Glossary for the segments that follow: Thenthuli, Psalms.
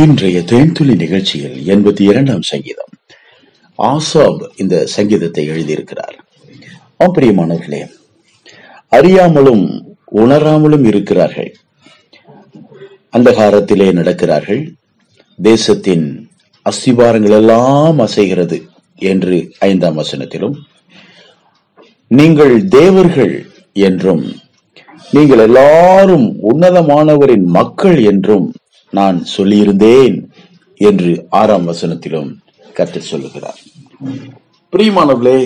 இன்றைய தேன்துளி நிகழ்ச்சியில் 82 சங்கீதம் ஆசாப் இந்த சங்கீதத்தை எழுதியிருக்கிறார். பிரியமானவர்களே, அறியாமலும் உணராமலும் இருக்கிறார்கள், அந்தகாரத்திலே நடக்கிறார்கள், தேசத்தின் அஸ்திபாரங்கள் எல்லாம் அசைகிறது என்று 5ஆம் வசனத்திலும், நீங்கள் தேவர்கள் என்றும் நீங்கள் எல்லாரும் உன்னதமானவரின் மக்கள் என்றும் நான் சொல்லியிருந்தேன் என்று 6ஆம் வசனத்திலும் கர்த்தர் சொல்லுகிறார். பிரியமானவர்களே,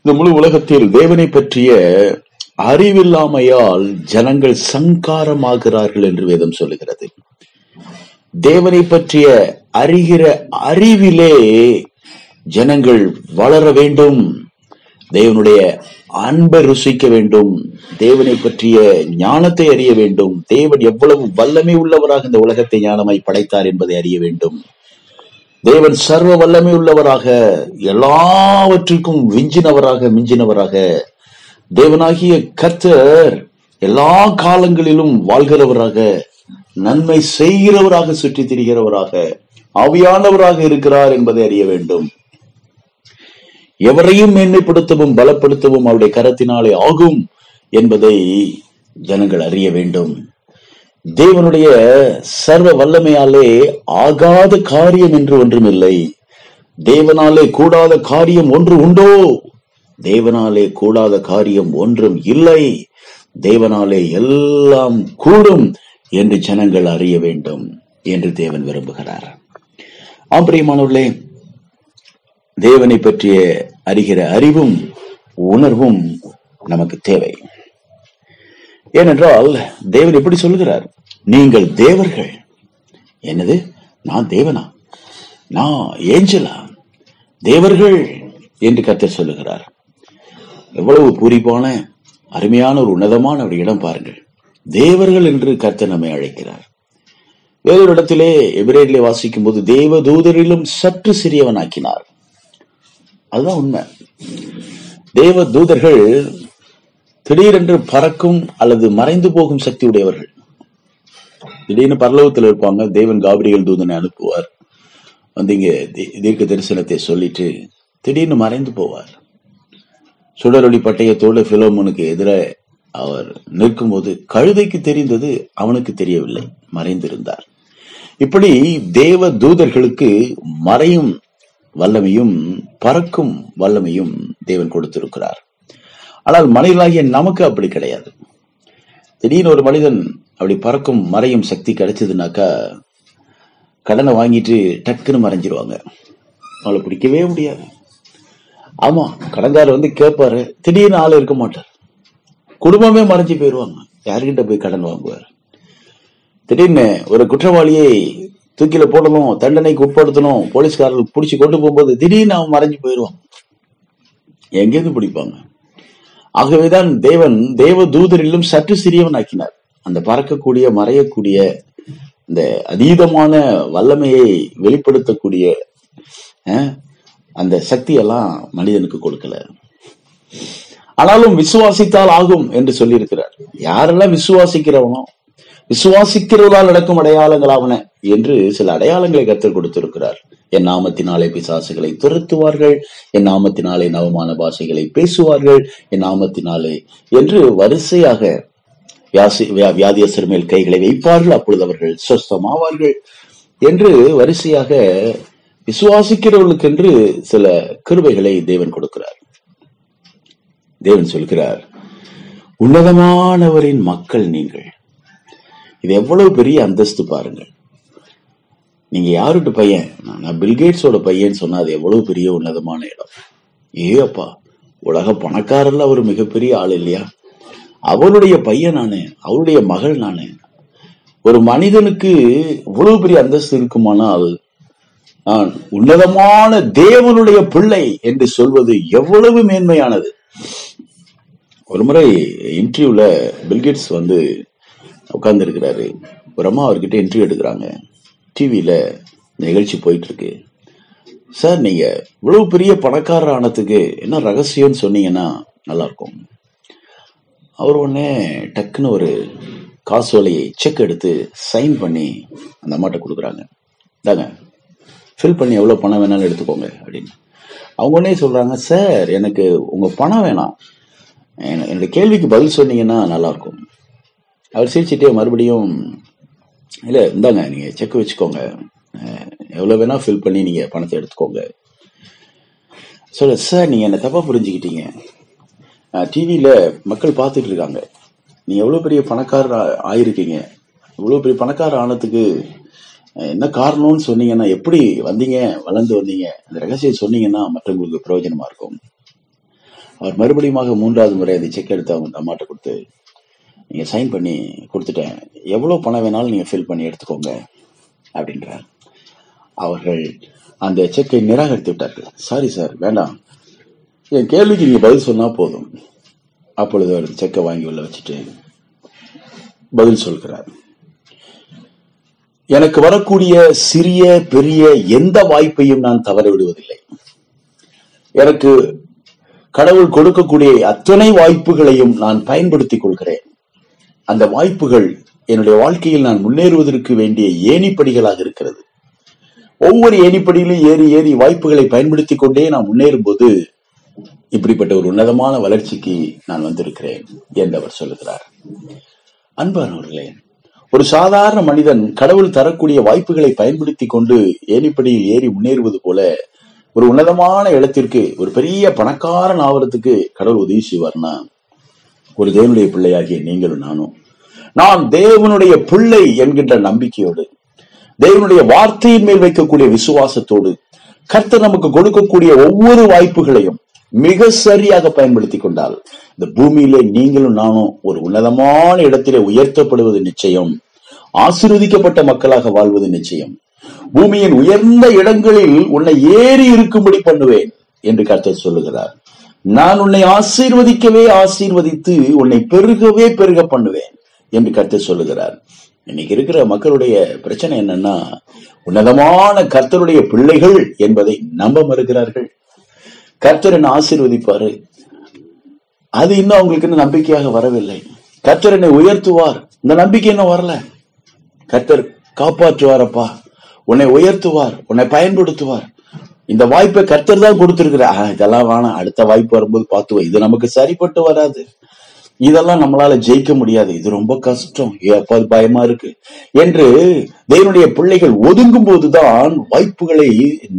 இந்த முழு உலகத்தில் தேவனை பற்றிய அறிவில்லாமையால் ஜனங்கள் சங்காரமாகிறார்கள் என்று வேதம் சொல்லுகிறது. தேவனை பற்றிய அறிகிற அறிவிலே ஜனங்கள் வளர வேண்டும், தேவனுடைய அன்பை ருசிக்க வேண்டும், தேவனை பற்றிய ஞானத்தை அறிய வேண்டும், தேவன் எவ்வளவு வல்லமை உள்ளவராக இந்த உலகத்தை ஞானமாய் படைத்தார் என்பதை அறிய வேண்டும், தேவன் சர்வ வல்லமை உள்ளவராக எல்லாவற்றிற்கும் மிஞ்சினவராக தேவனாகிய கர்த்தர் எல்லா காலங்களிலும் வாழ்கிறவராக நன்மை செய்கிறவராக சுற்றி திரிகிறவராக ஆவியானவராக இருக்கிறார் என்பதை அறிய வேண்டும். எவரையும் மேன்மைப்படுத்தவும் பலப்படுத்தவும் அவருடைய கரத்தினாலே ஆகும் என்பதை ஜனங்கள் அறிய வேண்டும். தேவனுடைய சர்வ வல்லமையாலே ஆகாத காரியம் என்று ஒன்றுமில்லை. தேவனாலே கூடாத காரியம் ஒன்று உண்டோ? தேவனாலே கூடாத காரியம் ஒன்றும் இல்லை. தேவனாலே எல்லாம் கூடும் என்று ஜனங்கள் அறிய வேண்டும் என்று தேவன் விரும்புகிறார். பிரியமானவர்களே, தேவனை பற்றிய அறிகிற அறிவும் உணர்வும் நமக்கு தேவை. ஏனென்றால் தேவன் எப்படி சொல்லுகிறார், நீங்கள் தேவர்கள். என்னது, நான் தேவனா, நான் ஏஞ்சலா? தேவர்கள் என்று கர்த்தர் சொல்லுகிறார். எவ்வளவு பூரிப்பான அருமையான ஒரு உன்னதமான ஒரு இடம் பாருங்கள். தேவர்கள் என்று கர்த்தர் நம்மை அழைக்கிறார். வேறொரு இடத்திலே எபிரேயரிலே வாசிக்கும் போது தேவ தூதரிலும் சற்று சிறியவனாக்கினார். அதுதான் உண்மை. தேவ தூதர்கள் திடீரென்று பறக்கும் அல்லது மறைந்து போகும் சக்தி உடையவர்கள். திடீர்னு பரலோகத்தில் இருப்பாங்க, தேவன் காபிரியல் தூதனை அனுப்புவார், வந்து இங்கே தீர்க்க தரிசனத்தை சொல்லிட்டு திடீர்னு மறைந்து போவார். சுடரொளி பட்டயத்தோடு பிலோமோனுக்கு எதிராக அவர் நிற்கும்போது கழுதைக்கு தெரிந்தது, அவனுக்கு தெரியவில்லை, மறைந்திருந்தார். இப்படி தேவ தூதர்களுக்கு மறையும் வல்லமையும் பறக்கும் வல்லமையும் தேவன் கொடுத்திருக்கிறார். ஆனால் மனிதனாகிய நமக்கு அப்படி கிடையாது. திடீர்னு ஒரு மனிதன் அப்படி பறக்கும் மறையும் சக்தி கிடைச்சதுனாக்கா கடனை வாங்கிட்டு டக்குன்னு மறைஞ்சிருவாங்க. அவளை பிடிக்கவே முடியாது. ஆமா, கடன்காரர் வந்து கேட்பாரு, திடீர்னு ஆள் இருக்க மாட்டார், குடும்பமே மறைஞ்சு போயிடுவாங்க, யாருக்கிட்ட போய் கடன் வாங்குவார்? திடீர்னு ஒரு குற்றவாளியை தூக்கில போடணும், தண்டனைக்கு உட்படுத்தணும், போலீஸ்காரர்கள் பிடிச்சி கொண்டு போகும்போது திடீர்னு அவன் மறைஞ்சு போயிடுவான், எங்கேருந்து பிடிப்பாங்க? ஆகவேதான் தேவன் தேவ தூதரிலும் சற்று சிறியவன் ஆக்கினார். அந்த பறக்கக்கூடிய மறையக்கூடிய இந்த அதீதமான வல்லமையை வெளிப்படுத்தக்கூடிய அந்த சக்தியெல்லாம் மனிதனுக்கு கொடுக்கல. ஆனாலும் விசுவாசித்தால் ஆகும் என்று சொல்லியிருக்கிறார். யாரெல்லாம் விசுவாசிக்கிறவனோ விசுவாசிக்கிறவர்களால் நடக்கும் அடையாளங்களாவன என்று சில அடையாளங்களை கர்த்தர் கொடுத்திருக்கிறார். என் நாமத்தினாலே பிசாசுகளை துரத்துவார்கள், என் நாமத்தினாலே நவமான பாஷைகளை பேசுவார்கள், என் நாமத்தினாலே என்று வரிசையாக வியாதியஸ்தர் மேல் கைகளை வைப்பார்கள், அப்பொழுது அவர்கள் சொஸ்தமாவார்கள் என்று வரிசையாக விசுவாசிக்கிறவர்களுக்கென்று சில கிருபைகளை தேவன் கொடுக்கிறார். தேவன் சொல்கிறார், உன்னதமானவரின் மக்கள் நீங்கள். இது எவ்வளவு பெரிய அந்தஸ்து பாருங்கள். நீங்க யாருட்டு பையன், நான் பில்கேட்ஸோட பையன் சொன்னா அது எவ்வளவு பெரிய உன்னதமான இடம். ஏப்பா, உலக பணக்காரர்ல ஒரு மிகப்பெரிய ஆள் இல்லையா? அவருடைய பையன் நானு, அவருடைய மகள் நானு. ஒரு மனிதனுக்கு இவ்வளவு பெரிய அந்தஸ்து இருக்குமானால், நான் உன்னதமான தேவனுடைய பிள்ளை என்று சொல்வது எவ்வளவு மேன்மையானது. ஒரு முறை இன்டர்வியூல பில்கேட்ஸ் வந்து உட்கார்ந்து இருக்கிறாரு. ஒரு அம்மா அவர்கிட்ட இன்டர்வியூ எடுக்கிறாங்க. டிவியில நிகழ்ச்சி போயிட்டு இருக்கு. சார், நீங்க இவ்வளவு பெரிய பணக்காரர் ஆனதுக்கு என்ன ரகசியம்னு சொன்னீங்கன்னா நல்லா இருக்கும். அவர் உடனே டக்குன்னு ஒரு காசோலையை செக் எடுத்து சைன் பண்ணி அந்த அம்மாட்ட கொடுக்குறாங்க. தாங்க ஃபில் பண்ணி எவ்வளோ பணம் வேணாலும் எடுத்துக்கோங்க அப்படின்னு. அவங்கன்னே சொல்கிறாங்க, சார் எனக்கு உங்கள் பணம் வேணாம், என்னுடைய கேள்விக்கு பதில் சொன்னீங்கன்னா நல்லாயிருக்கும். அவர் சிரிச்சுட்டே மறுபடியும், இல்லை இந்தாங்க நீங்கள் செக் வச்சுக்கோங்க, எவ்வளோ வேணா ஃபில் பண்ணி நீங்கள் பணத்தை எடுத்துக்கோங்க. சொல்ல, சார் நீங்கள் என்னை தப்பாக புரிஞ்சுக்கிட்டீங்க, டிவியில் மக்கள் பார்த்துட்டு இருக்காங்க, நீங்கள் எவ்வளோ பெரிய பணக்காரர் ஆயிருக்கீங்க, இவ்வளோ பெரிய பணக்காரர் ஆனதுக்கு என்ன காரணம்னு சொன்னீங்கன்னா, எப்படி வந்தீங்க வளர்ந்து வந்தீங்க அந்த ரகசியம் சொன்னீங்கன்னா மற்றவங்களுக்கு பிரயோஜனமாக இருக்கும். அவர் மறுபடியும் மூன்றாவது முறை அந்த செக் எடுத்து அவங்க அம்மாட்ட கொடுத்து, நீங்கள் சைன் பண்ணி கொடுத்துட்டேன், எவ்வளோ பணம் வேணாலும் நீங்கள் ஃபில் பண்ணி எடுத்துக்கோங்க அப்படின்றார். அவர்கள் அந்த செக்கை நிராகரித்து விட்டார்கள். சாரி சார், வேண்டாம், என் கேள்விக்கு நீங்கள் பதில் சொன்னால் போதும். அப்பொழுது அவர் செக்கை வாங்கி உள்ள வச்சுட்டு பதில் சொல்கிறார். எனக்கு வரக்கூடிய சிறிய பெரிய எந்த வாய்ப்பையும் நான் தவற விடுவதில்லை. எனக்கு கடவுள் கொடுக்கக்கூடிய அத்தனை வாய்ப்புகளையும் நான் பயன்படுத்திக் கொள்கிறேன். அந்த வாய்ப்புகள் என்னுடைய வாழ்க்கையில் நான் முன்னேறுவதற்கு வேண்டிய ஏணிப்படிகளாக இருக்கிறது. ஒவ்வொரு ஏணிப்படியிலும் ஏறி ஏறி வாய்ப்புகளை பயன்படுத்திக் கொண்டே நான் முன்னேறும் போது இப்படிப்பட்ட ஒரு உன்னதமான வளர்ச்சிக்கு நான் வந்திருக்கிறேன் என்று அவர் சொல்லுகிறார். அன்பானவர்களே, ஒரு சாதாரண மனிதன் கடவுள் தரக்கூடிய வாய்ப்புகளை பயன்படுத்தி கொண்டு ஏணிப்படியில் ஏறி முன்னேறுவது போல ஒரு உன்னதமான இடத்திற்கு, ஒரு பெரிய பணக்காரன் ஆவறதுக்கு கடவுள் உதவி செய்வார்னா, ஒரு தேவனுடைய பிள்ளையாகிய நீங்களும் நானும், நான் தேவனுடைய பிள்ளை என்கின்ற நம்பிக்கையோடு, தேவனுடைய வார்த்தையின் மேல் வைக்கக்கூடிய விசுவாசத்தோடு, கர்த்தர் நமக்கு கொடுக்கக்கூடிய ஒவ்வொரு வாய்ப்புகளையும் மிக சரியாக பயன்படுத்தி கொண்டால் இந்த பூமியிலே நீங்களும் நானும் ஒரு உன்னதமான இடத்திலே உயர்த்தப்படுவது நிச்சயம். ஆசீர்வதிக்கப்பட்ட மக்களாக வாழ்வது நிச்சயம். பூமியின் உயர்ந்த இடங்களில் உன்னை ஏறி இருக்கும்படி பண்ணுவேன் என்று கர்த்தர் சொல்லுகிறார். நான் உன்னை ஆசீர்வதிக்கவே ஆசீர்வதித்து உன்னை பெருகவே பெருக பண்ணுவேன் என்று கர்த்தர் சொல்லுகிறார். இன்னைக்கு இருக்கிற மக்களுடைய பிரச்சனை என்னன்னா, உன்னதமான கர்த்தருடைய பிள்ளைகள் என்பதை நம்ப மறுக்கிறார்கள். கர்த்தர் என்னை ஆசீர்வதிப்பாரு, அது இன்னும் அவங்களுக்கு இன்னும் நம்பிக்கையாக வரவில்லை. கர்த்தர் என்னை உயர்த்துவார், இந்த நம்பிக்கை இன்னும் வரல. கர்த்தர் காப்பாற்றுவாரப்பா, உன்னை உயர்த்துவார், உன்னை பயன்படுத்துவார், இந்த வாய்ப்பை கர்த்தர் தான் கொடுத்திருக்கிறார், இதெல்லாம் வேணாம், அடுத்த வாய்ப்பு வரும்போது பார்த்துவோம், இது நமக்கு சரிப்பட்டு வராது, இதெல்லாம் நம்மளால ஜெயிக்க முடியாது, இது ரொம்ப கஷ்டம், எப்போது பயமா இருக்கு என்று தேவனுடைய பிள்ளைகள் ஒதுங்கும் போதுதான் வாய்ப்புகளை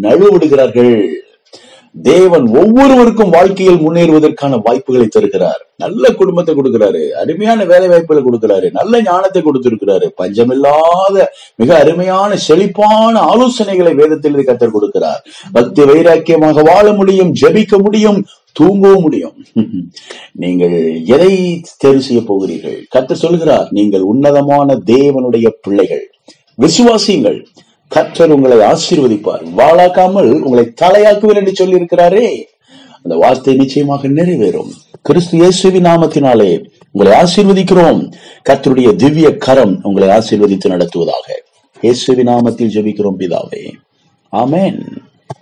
நழுவிடுகிறார்கள். தேவன் ஒவ்வொருவருக்கும் வாழ்க்கையில் முன்னேறுவதற்கான வாய்ப்புகளை தருகிறார். நல்ல குடும்பத்தை கொடுக்கிறாரு, அருமையான வேலை வாய்ப்புகளை கொடுக்கிறாரு, நல்ல ஞானத்தை கொடுத்திருக்கிறாரு, பஞ்சமில்லாத மிக அருமையான செழிப்பான ஆலோசனைகளை வேதத்தில் கர்த்தர் கொடுக்கிறார். பக்தி வைராக்கியமாக வாழ முடியும், ஜெபிக்க முடியும், தூங்கவும் முடியும். நீங்கள் எதை தேர்வு செய்ய போகிறீர்கள்? கர்த்தர் சொல்கிறார், நீங்கள் உன்னதமான தேவனுடைய பிள்ளைகள், விசுவாசியுங்கள், கர்த்தர் உங்களை ஆசீர்வதிப்பார், வாழாக்காமல் உங்களை தலையாக்குவர் என்று சொல்லி இருக்கிறாரே, அந்த வார்த்தை நிச்சயமாக நிறைவேறும். கிறிஸ்து இயேசுவின் நாமத்தினாலே உங்களை ஆசீர்வதிக்கிறோம். கர்த்தருடைய திவ்ய கரம் உங்களை ஆசீர்வதித்து நடத்துவதாக. இயேசுவின் நாமத்தில் ஜெபிக்கிறோம் பிதாவே, ஆமென்.